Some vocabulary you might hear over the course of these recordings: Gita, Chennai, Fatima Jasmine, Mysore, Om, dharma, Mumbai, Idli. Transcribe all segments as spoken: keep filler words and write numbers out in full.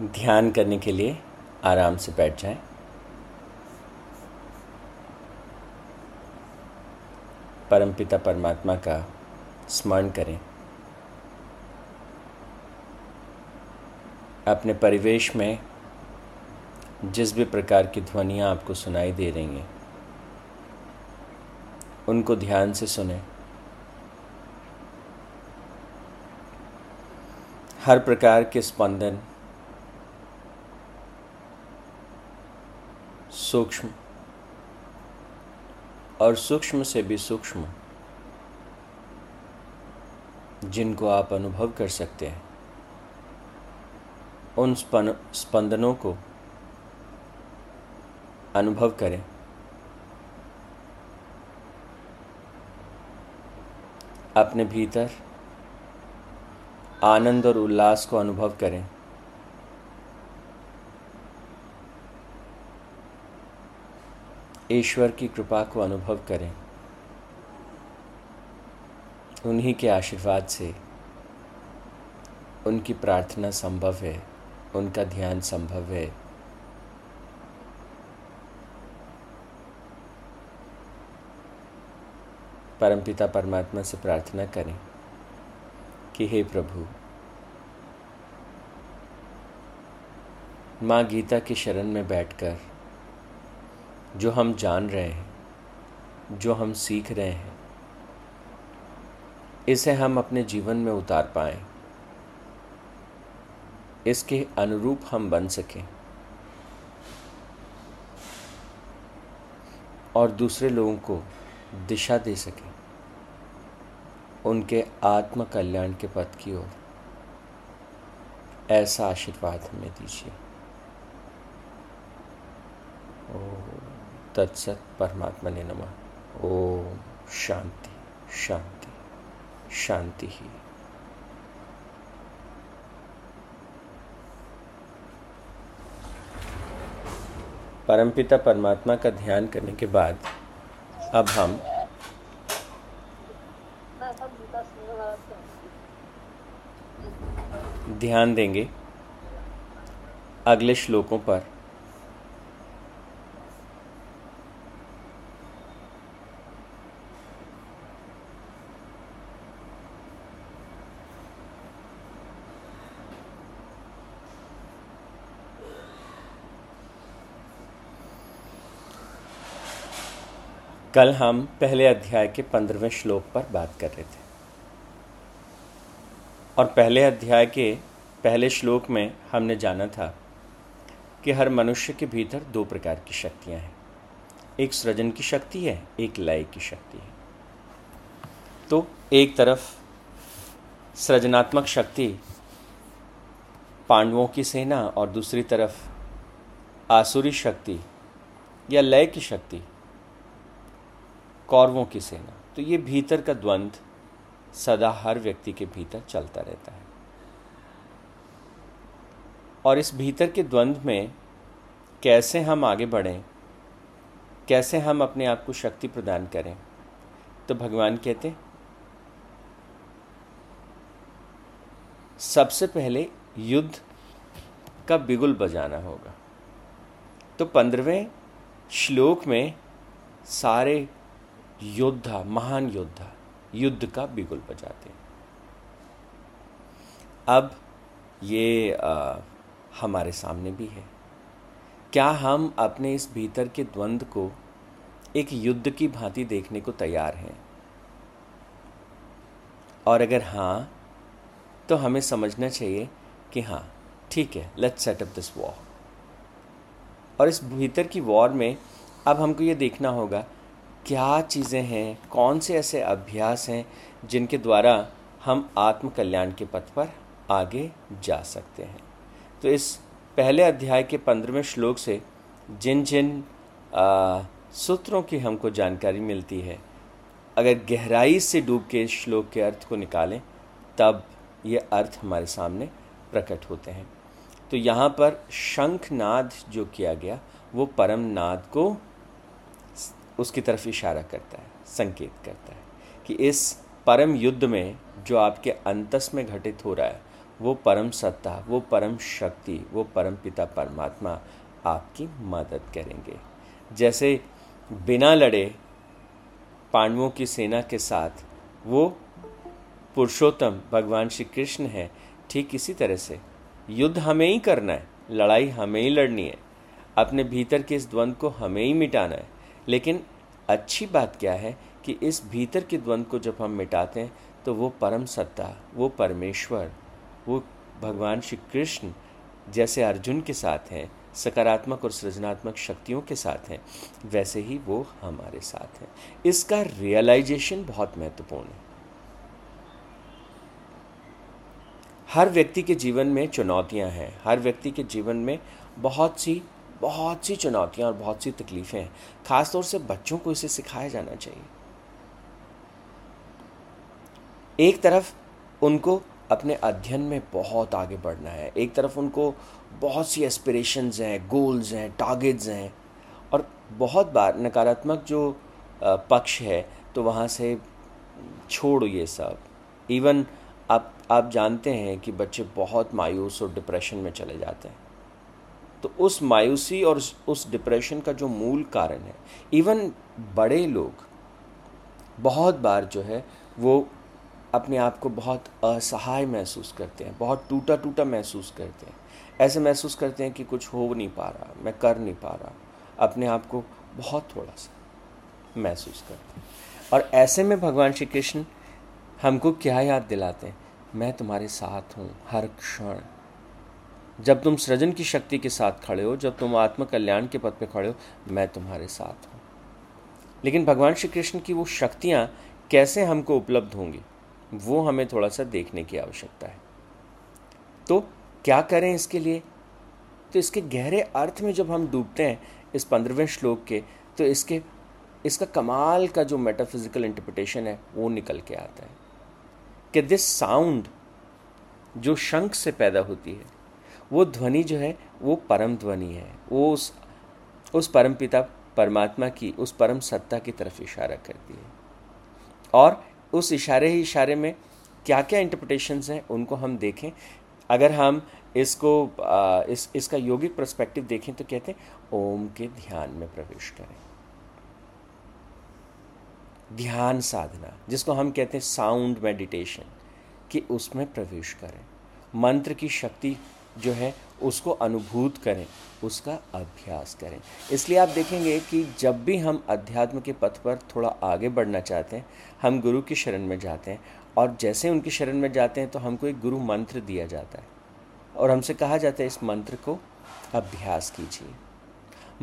ध्यान करने के लिए आराम से बैठ जाएं। परमपिता परमात्मा का स्मरण करें। अपने परिवेश में जिस भी प्रकार की ध्वनियाँ आपको सुनाई दे रही हैं उनको ध्यान से सुनें। हर प्रकार के स्पंदन सूक्ष्म और सूक्ष्म से भी सूक्ष्म जिनको आप अनुभव कर सकते हैं, उन स्पंदनों को अनुभव करें। अपने भीतर आनंद और उल्लास को अनुभव करें। ईश्वर की कृपा को अनुभव करें। उन्हीं के आशीर्वाद से उनकी प्रार्थना संभव है, उनका ध्यान संभव है। परमपिता परमात्मा से प्रार्थना करें कि हे प्रभु, माँ गीता की शरण में बैठकर जो हम जान रहे हैं, जो हम सीख रहे हैं, इसे हम अपने जीवन में उतार पाएं, इसके अनुरूप हम बन सकें और दूसरे लोगों को दिशा दे सकें उनके आत्म कल्याण के पथ की ओर। ऐसा आशीर्वाद हमें दीजिए। ओम तत्सत परमात्मने नमः। ओम शांति शांति शांति ही। परमपिता परमात्मा का ध्यान करने के बाद अब हम ध्यान देंगे अगले श्लोकों पर। कल हम पहले अध्याय के पंद्रहवें श्लोक पर बात कर रहे थे और पहले अध्याय के पहले श्लोक में हमने जाना था कि हर मनुष्य के भीतर दो प्रकार की शक्तियां हैं, एक सृजन की शक्ति है, एक लय की शक्ति है। तो एक तरफ सृजनात्मक शक्ति पांडवों की सेना और दूसरी तरफ आसुरी शक्ति या लय की शक्ति कौरवों की सेना। तो ये भीतर का द्वंद्व सदा हर व्यक्ति के भीतर चलता रहता है और इस भीतर के द्वंद्व में कैसे हम आगे बढ़ें, कैसे हम अपने आप को शक्ति प्रदान करें। तो भगवान कहते सबसे पहले युद्ध का बिगुल बजाना होगा। तो पंद्रहवें श्लोक में सारे योद्धा, महान योद्धा युद्ध का बिगुल बजाते हैं। अब ये आ, हमारे सामने भी है। क्या हम अपने इस भीतर के द्वंद्व को एक युद्ध की भांति देखने को तैयार हैं? और अगर हाँ, तो हमें समझना चाहिए कि हाँ ठीक है, let's set up this war. और इस भीतर की वॉर में अब हमको ये देखना होगा क्या चीज़ें हैं, कौन से ऐसे अभ्यास हैं जिनके द्वारा हम आत्म कल्याण के पथ पर आगे जा सकते हैं। तो इस पहले अध्याय के पंद्रहवें श्लोक से जिन जिन सूत्रों की हमको जानकारी मिलती है, अगर गहराई से डूब के इस श्लोक के अर्थ को निकालें तब ये अर्थ हमारे सामने प्रकट होते हैं। तो यहाँ पर शंखनाद जो किया गया वो परम नाद को उसकी तरफ इशारा करता है, संकेत करता है कि इस परम युद्ध में जो आपके अंतस में घटित हो रहा है वो परम सत्ता, वो परम शक्ति, वो परम पिता परमात्मा आपकी मदद करेंगे। जैसे बिना लड़े पांडवों की सेना के साथ वो पुरुषोत्तम भगवान श्री कृष्ण हैं, ठीक इसी तरह से युद्ध हमें ही करना है, लड़ाई हमें ही लड़नी है, अपने भीतर के इस द्वंद्व को हमें ही मिटाना है। लेकिन अच्छी बात क्या है कि इस भीतर के द्वंद्व को जब हम मिटाते हैं तो वो परम सत्ता, वो परमेश्वर, वो भगवान श्री कृष्ण जैसे अर्जुन के साथ हैं, सकारात्मक और सृजनात्मक शक्तियों के साथ हैं, वैसे ही वो हमारे साथ हैं। इसका रियलाइजेशन बहुत महत्वपूर्ण है। हर व्यक्ति के जीवन में चुनौतियां हैं, हर व्यक्ति के जीवन में बहुत सी बहुत सी चुनौतियां और बहुत सी तकलीफें हैं। खासतौर से बच्चों को इसे सिखाया जाना चाहिए। एक तरफ उनको अपने अध्ययन में बहुत आगे बढ़ना है, एक तरफ उनको बहुत सी एस्पिरेशंस हैं, गोल्स हैं, टारगेट्स हैं, और बहुत बार नकारात्मक जो पक्ष है तो वहाँ से छोड़ो ये सब। इवन आप आप जानते हैं कि बच्चे बहुत मायूस और डिप्रेशन में चले जाते हैं। तो उस मायूसी और उस डिप्रेशन का जो मूल कारण है, इवन बड़े लोग बहुत बार जो है वो अपने आप को बहुत असहाय महसूस करते हैं, बहुत टूटा टूटा महसूस करते हैं, ऐसे महसूस करते हैं कि कुछ हो नहीं पा रहा, मैं कर नहीं पा रहा, अपने आप को बहुत थोड़ा सा महसूस करते हैं। और ऐसे में भगवान श्री कृष्ण हमको क्या याद दिलाते हैं, मैं तुम्हारे साथ हूँ हर क्षण। जब तुम सृजन की शक्ति के साथ खड़े हो, जब तुम आत्म कल्याण के पथ पर खड़े हो, मैं तुम्हारे साथ हूँ। लेकिन भगवान श्री कृष्ण की वो शक्तियाँ कैसे हमको उपलब्ध होंगी, वो हमें थोड़ा सा देखने की आवश्यकता है। तो क्या करें इसके लिए? तो इसके गहरे अर्थ में जब हम डूबते हैं इस पंद्रहवें श्लोक के, तो इसके इसका कमाल का जो मेटाफिजिकल इंटरप्रिटेशन है वो निकल के आता है कि दिस साउंड जो शंख से पैदा होती है, वो ध्वनि जो है वो परम ध्वनि है, वो उस उस परम पिता परमात्मा की, उस परम सत्ता की तरफ इशारा करती है। और उस इशारे ही इशारे में क्या क्या इंटरप्रिटेशंस हैं उनको हम देखें। अगर हम इसको इस इसका योगिक पर्सपेक्टिव देखें तो कहते हैं ओम के ध्यान में प्रवेश करें, ध्यान साधना जिसको हम कहते हैं साउंड मेडिटेशन, कि उसमें प्रवेश करें, मंत्र की शक्ति जो है उसको अनुभूत करें, उसका अभ्यास करें। इसलिए आप देखेंगे कि जब भी हम अध्यात्म के पथ पर थोड़ा आगे बढ़ना चाहते हैं, हम गुरु की शरण में जाते हैं, और जैसे उनकी शरण में जाते हैं तो हमको एक गुरु मंत्र दिया जाता है और हमसे कहा जाता है इस मंत्र को अभ्यास कीजिए।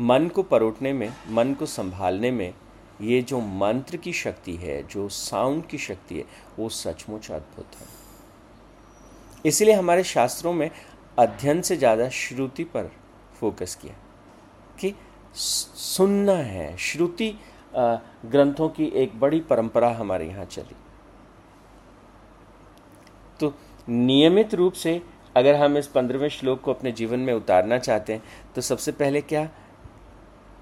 मन को परोटने में, मन को संभालने में ये जो मंत्र की शक्ति है, जो साउंड की शक्ति है, वो सचमुच अद्भुत है। इसीलिए हमारे शास्त्रों में अध्ययन से ज़्यादा श्रुति पर फोकस किया कि सुनना है। श्रुति ग्रंथों की एक बड़ी परंपरा हमारे यहाँ चली। तो नियमित रूप से अगर हम इस पंद्रहवें श्लोक को अपने जीवन में उतारना चाहते हैं तो सबसे पहले क्या,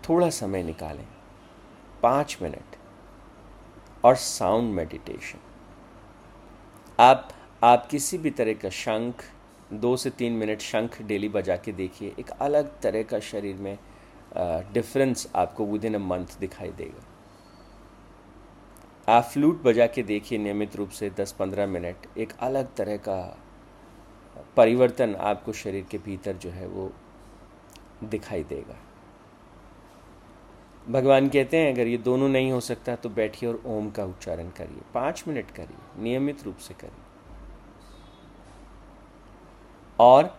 थोड़ा समय निकालें, पाँच मिनट, और साउंड मेडिटेशन। आप आप किसी भी तरह का शंख, दो से तीन मिनट शंख डेली बजा के देखिए, एक अलग तरह का शरीर में डिफरेंस आपको विद इन अ मंथ दिखाई देगा। आप फ्लूट बजा के देखिए नियमित रूप से दस पंद्रह मिनट, एक अलग तरह का परिवर्तन आपको शरीर के भीतर जो है वो दिखाई देगा। भगवान कहते हैं अगर ये दोनों नहीं हो सकता तो बैठिए और ओम का उच्चारण करिए, पाँच मिनट करिए, नियमित रूप से करिए। और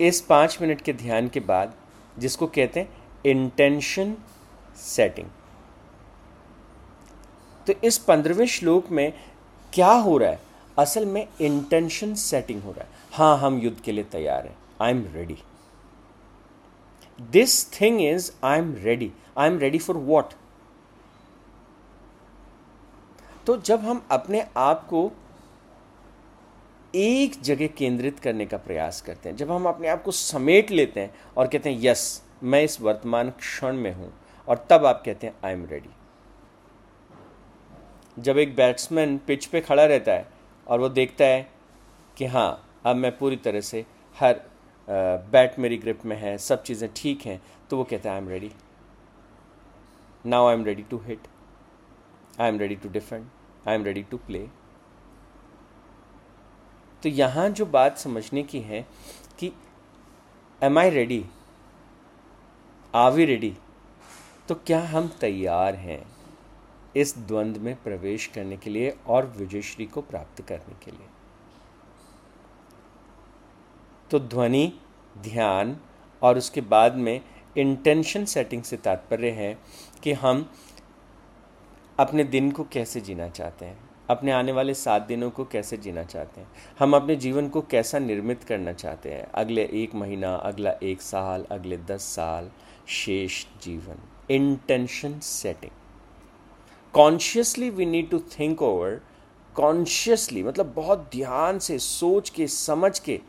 इस पाँच मिनट के ध्यान के बाद, जिसको कहते हैं इंटेंशन सेटिंग, तो इस पंद्रहवें श्लोक में क्या हो रहा है, असल में इंटेंशन सेटिंग हो रहा है। हाँ, हम युद्ध के लिए तैयार हैं, I am ready, this thing is I am ready, I am ready for what. तो जब हम अपने आप को एक जगह केंद्रित करने का प्रयास करते हैं, जब हम अपने आप को समेट लेते हैं और कहते हैं यस मैं इस वर्तमान क्षण में हूं, और तब आप कहते हैं आई एम रेडी। जब एक बैट्समैन पिच पे खड़ा रहता है और वो देखता है कि हाँ अब मैं पूरी तरह से हर बैट मेरी ग्रिप में है, सब चीज़ें ठीक हैं, तो वो कहता है I am ready, now I am ready to hit, I am ready to defend, I am ready to play. तो यहाँ जो बात समझने की है कि am I ready, are we ready, तो क्या हम तैयार हैं इस द्वंद में प्रवेश करने के लिए और विजयश्री को प्राप्त करने के लिए। तो ध्वनि, ध्यान और उसके बाद में इंटेंशन सेटिंग से तात्पर्य है कि हम अपने दिन को कैसे जीना चाहते हैं, अपने आने वाले सात दिनों को कैसे जीना चाहते हैं, हम अपने जीवन को कैसा निर्मित करना चाहते हैं, अगले एक महीना, अगला एक साल, अगले दस साल, शेष जीवन। Intention setting consciously we need to think over, consciously मतलब बहुत ध्यान से सोच के समझ के,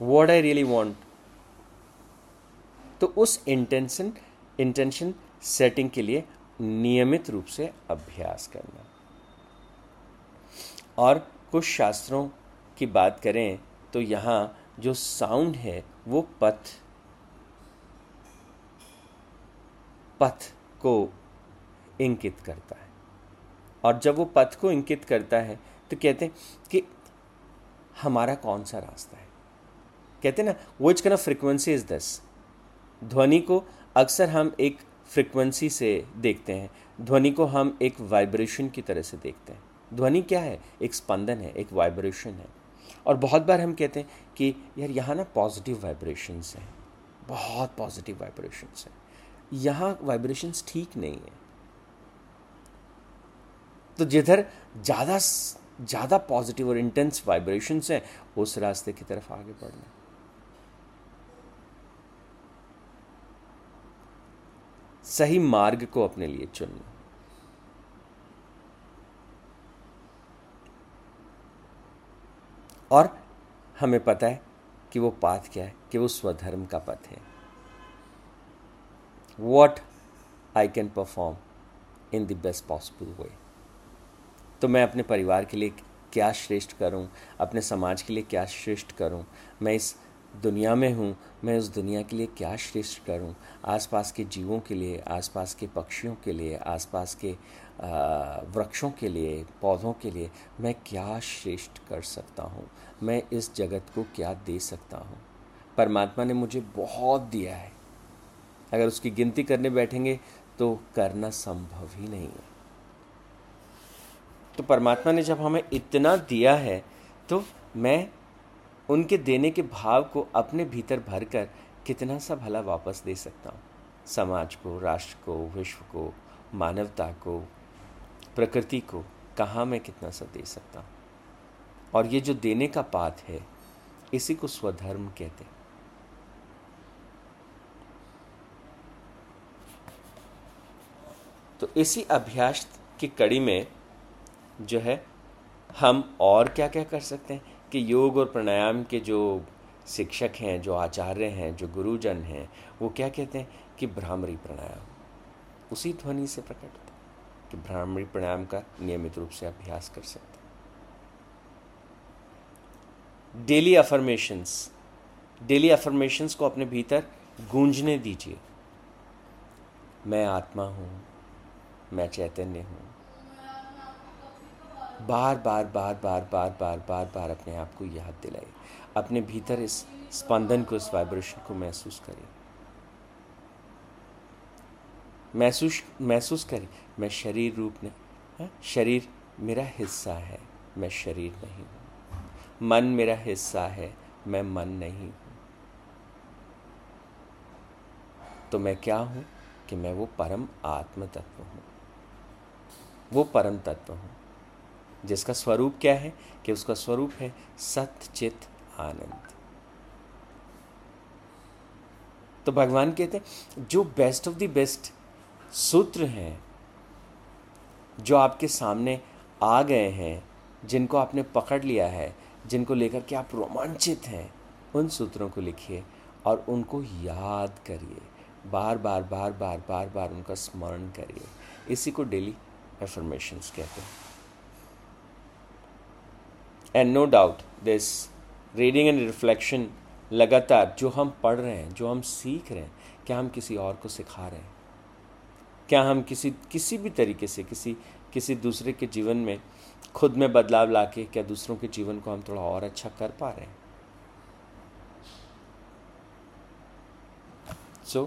व्हाट आई रियली वांट। तो उस इंटेंशन इंटेंशन सेटिंग के लिए नियमित रूप से अभ्यास करना। और कुछ शास्त्रों की बात करें तो यहाँ जो साउंड है वो पथ पथ को इंकित करता है, और जब वो पथ को इंकित करता है तो कहते हैं कि हमारा कौन सा रास्ता है। कहते हैं ना, which kind of frequency is this. ध्वनि को अक्सर हम एक फ्रीक्वेंसी से देखते हैं, ध्वनि को हम एक वाइब्रेशन की तरह से देखते हैं। ध्वनि क्या है? एक स्पंदन है, एक वाइब्रेशन है। और बहुत बार हम कहते हैं कि यार यहाँ ना पॉजिटिव वाइब्रेशंस हैं, बहुत पॉजिटिव वाइब्रेशंस हैं, यहाँ वाइब्रेशंस ठीक नहीं है। तो जिधर ज़्यादा ज़्यादा पॉजिटिव और इंटेंस वाइब्रेशंस हैं उस रास्ते की तरफ आगे बढ़ना। सही मार्ग को अपने लिए चुनना। और हमें पता है कि वो पाथ क्या है, कि वो स्वधर्म का पथ है। What I can perform in the best possible way। तो मैं अपने परिवार के लिए क्या श्रेष्ठ करूं, अपने समाज के लिए क्या श्रेष्ठ करूं, मैं इस दुनिया में हूं, मैं उस दुनिया के लिए क्या श्रेष्ठ करूं, आसपास के जीवों के लिए, आसपास के पक्षियों के लिए, आसपास के वृक्षों के लिए, पौधों के लिए मैं क्या श्रेष्ठ कर सकता हूं, मैं इस जगत को क्या दे सकता हूं। परमात्मा ने मुझे बहुत दिया है, अगर उसकी गिनती करने बैठेंगे तो करना संभव ही नहीं है। तो परमात्मा ने जब हमें इतना दिया है तो मैं उनके देने के भाव को अपने भीतर भरकर कितना सा भला वापस दे सकता हूँ, समाज को, राष्ट्र को, विश्व को, मानवता को, प्रकृति को, कहाँ मैं कितना सा दे सकता हूँ। और ये जो देने का पाठ है इसी को स्वधर्म कहते हैं। तो इसी अभ्यास की कड़ी में जो है हम और क्या क्या कर सकते हैं कि योग और प्राणायाम के जो शिक्षक हैं, जो आचार्य हैं, जो गुरुजन हैं, वो क्या कहते हैं कि भ्रामरी प्राणायाम उसी ध्वनि से प्रकट होता है, कि भ्रामरी प्राणायाम का नियमित रूप से अभ्यास कर सकते हैं। डेली अफर्मेशंस, डेली अफर्मेशंस को अपने भीतर गूंजने दीजिए। मैं आत्मा हूँ, मैं चैतन्य हूँ। बार बार बार बार बार बार बार बार अपने आप को याद दिलाइए, अपने भीतर इस स्पंदन को, इस वाइब्रेशन को महसूस करिए, महसूस महसूस करिए। मैं शरीर रूप में, शरीर मेरा हिस्सा है, मैं शरीर नहीं हूँ। मन मेरा हिस्सा है, मैं मन नहीं हूँ। तो मैं क्या हूँ कि मैं वो परम आत्म तत्व हूँ, वो परम तत्व हूँ जिसका स्वरूप क्या है, कि उसका स्वरूप है सत चित आनंद। तो भगवान कहते हैं जो बेस्ट ऑफ द बेस्ट सूत्र हैं जो आपके सामने आ गए हैं, जिनको आपने पकड़ लिया है, जिनको लेकर के आप रोमांचित हैं, उन सूत्रों को लिखिए और उनको याद करिए, बार बार बार बार बार बार उनका स्मरण करिए। इसी को डेली एफर्मेशंस कहते हैं। And no doubt this reading and reflection लगातार जो हम पढ़ रहे हैं, जो हम सीख रहे हैं, क्या हम किसी और को सिखा रहे हैं? क्या हम किसी किसी भी तरीके से किसी किसी दूसरे के जीवन में खुद में बदलाव लाके क्या दूसरों के जीवन को हम थोड़ा और अच्छा कर पा रहे हैं? So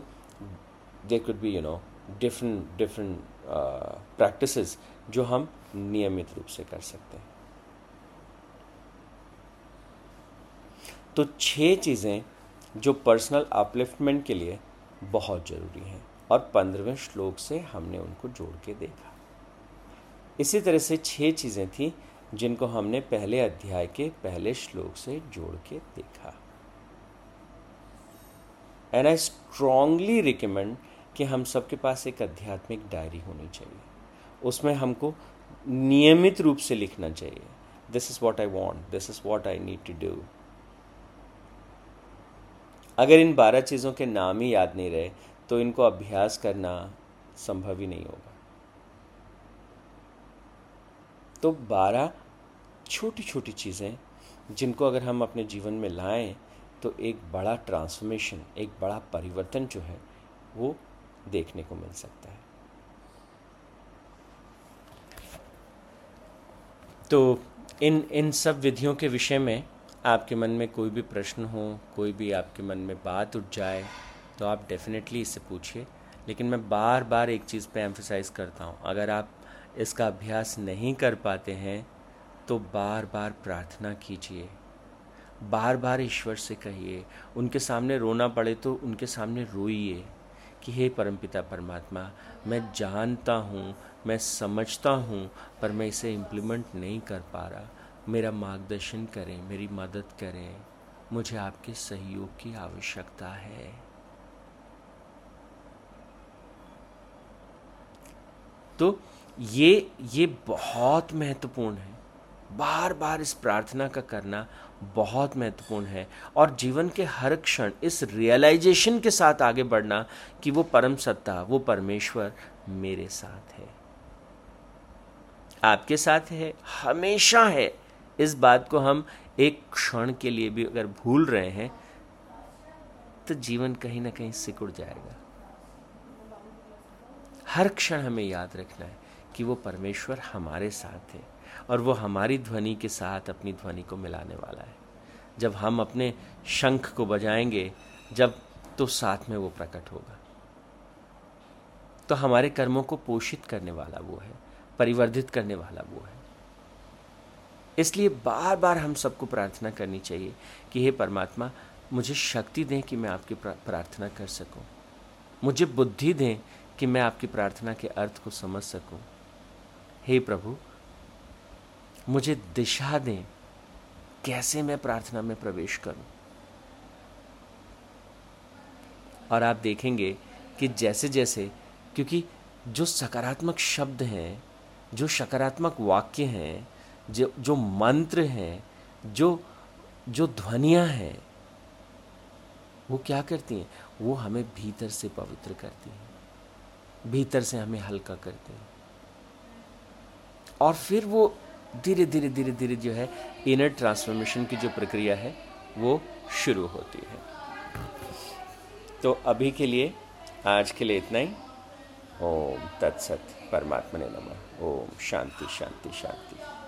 there could be you know different different uh, practices जो हम नियमित रूप से कर सकते हैं। तो छह चीज़ें जो पर्सनल अपलिफ्टमेंट के लिए बहुत ज़रूरी हैं और पंद्रहवें श्लोक से हमने उनको जोड़ के देखा। इसी तरह से छह चीज़ें थी जिनको हमने पहले अध्याय के पहले श्लोक से जोड़ के देखा। एंड आई स्ट्रांगली रिकमेंड कि हम सबके पास एक आध्यात्मिक डायरी होनी चाहिए, उसमें हमको नियमित रूप से लिखना चाहिए, this is what I want, this is what I need to do. अगर इन बारह चीज़ों के नाम ही याद नहीं रहे तो इनको अभ्यास करना संभव ही नहीं होगा। तो बारह छोटी छोटी चीज़ें जिनको अगर हम अपने जीवन में लाएं तो एक बड़ा ट्रांसफॉर्मेशन, एक बड़ा परिवर्तन जो है वो देखने को मिल सकता है। तो इन इन सब विधियों के विषय में आपके मन में कोई भी प्रश्न हो, कोई भी आपके मन में बात उठ जाए तो आप डेफिनेटली इससे पूछिए। लेकिन मैं बार बार एक चीज़ पे एम्फसाइज़ करता हूँ, अगर आप इसका अभ्यास नहीं कर पाते हैं तो बार बार प्रार्थना कीजिए, बार बार ईश्वर से कहिए, उनके सामने रोना पड़े तो उनके सामने रोइए कि हे परमपिता परमात्मा, मैं जानता हूँ, मैं समझता हूँ, पर मैं इसे इम्प्लीमेंट नहीं कर पा रहा, मेरा मार्गदर्शन करें, मेरी मदद करें, मुझे आपके सहयोग की आवश्यकता है। तो ये ये बहुत महत्वपूर्ण है, बार बार इस प्रार्थना का करना बहुत महत्वपूर्ण है और जीवन के हर क्षण इस रियलाइजेशन के साथ आगे बढ़ना कि वो परम सत्ता, वो परमेश्वर मेरे साथ है, आपके साथ है, हमेशा है। इस बात को हम एक क्षण के लिए भी अगर भूल रहे हैं तो जीवन कहीं ना कहीं सिकुड़ जाएगा। हर क्षण हमें याद रखना है कि वो परमेश्वर हमारे साथ है और वो हमारी ध्वनि के साथ अपनी ध्वनि को मिलाने वाला है। जब हम अपने शंख को बजाएंगे जब तो साथ में वो प्रकट होगा। तो हमारे कर्मों को पोषित करने वाला वो है, परिवर्धित करने वाला वो है। इसलिए बार बार हम सबको प्रार्थना करनी चाहिए कि हे परमात्मा, मुझे शक्ति दें कि मैं आपकी प्रार्थना कर सकूं, मुझे बुद्धि दें कि मैं आपकी प्रार्थना के अर्थ को समझ सकूं, हे प्रभु मुझे दिशा दें कैसे मैं प्रार्थना में प्रवेश करूं। और आप देखेंगे कि जैसे जैसे, क्योंकि जो सकारात्मक शब्द हैं, जो सकारात्मक वाक्य हैं, जो जो मंत्र हैं, जो जो ध्वनियाँ हैं, वो क्या करती हैं? वो हमें भीतर से पवित्र करती हैं, भीतर से हमें हल्का करती हैं। और फिर वो धीरे धीरे धीरे धीरे जो है इनर ट्रांसफॉर्मेशन की जो प्रक्रिया है वो शुरू होती है। तो अभी के लिए, आज के लिए इतना ही। ओम तत्सत। परमात्मने नमः। ओम शांति शांति शांति।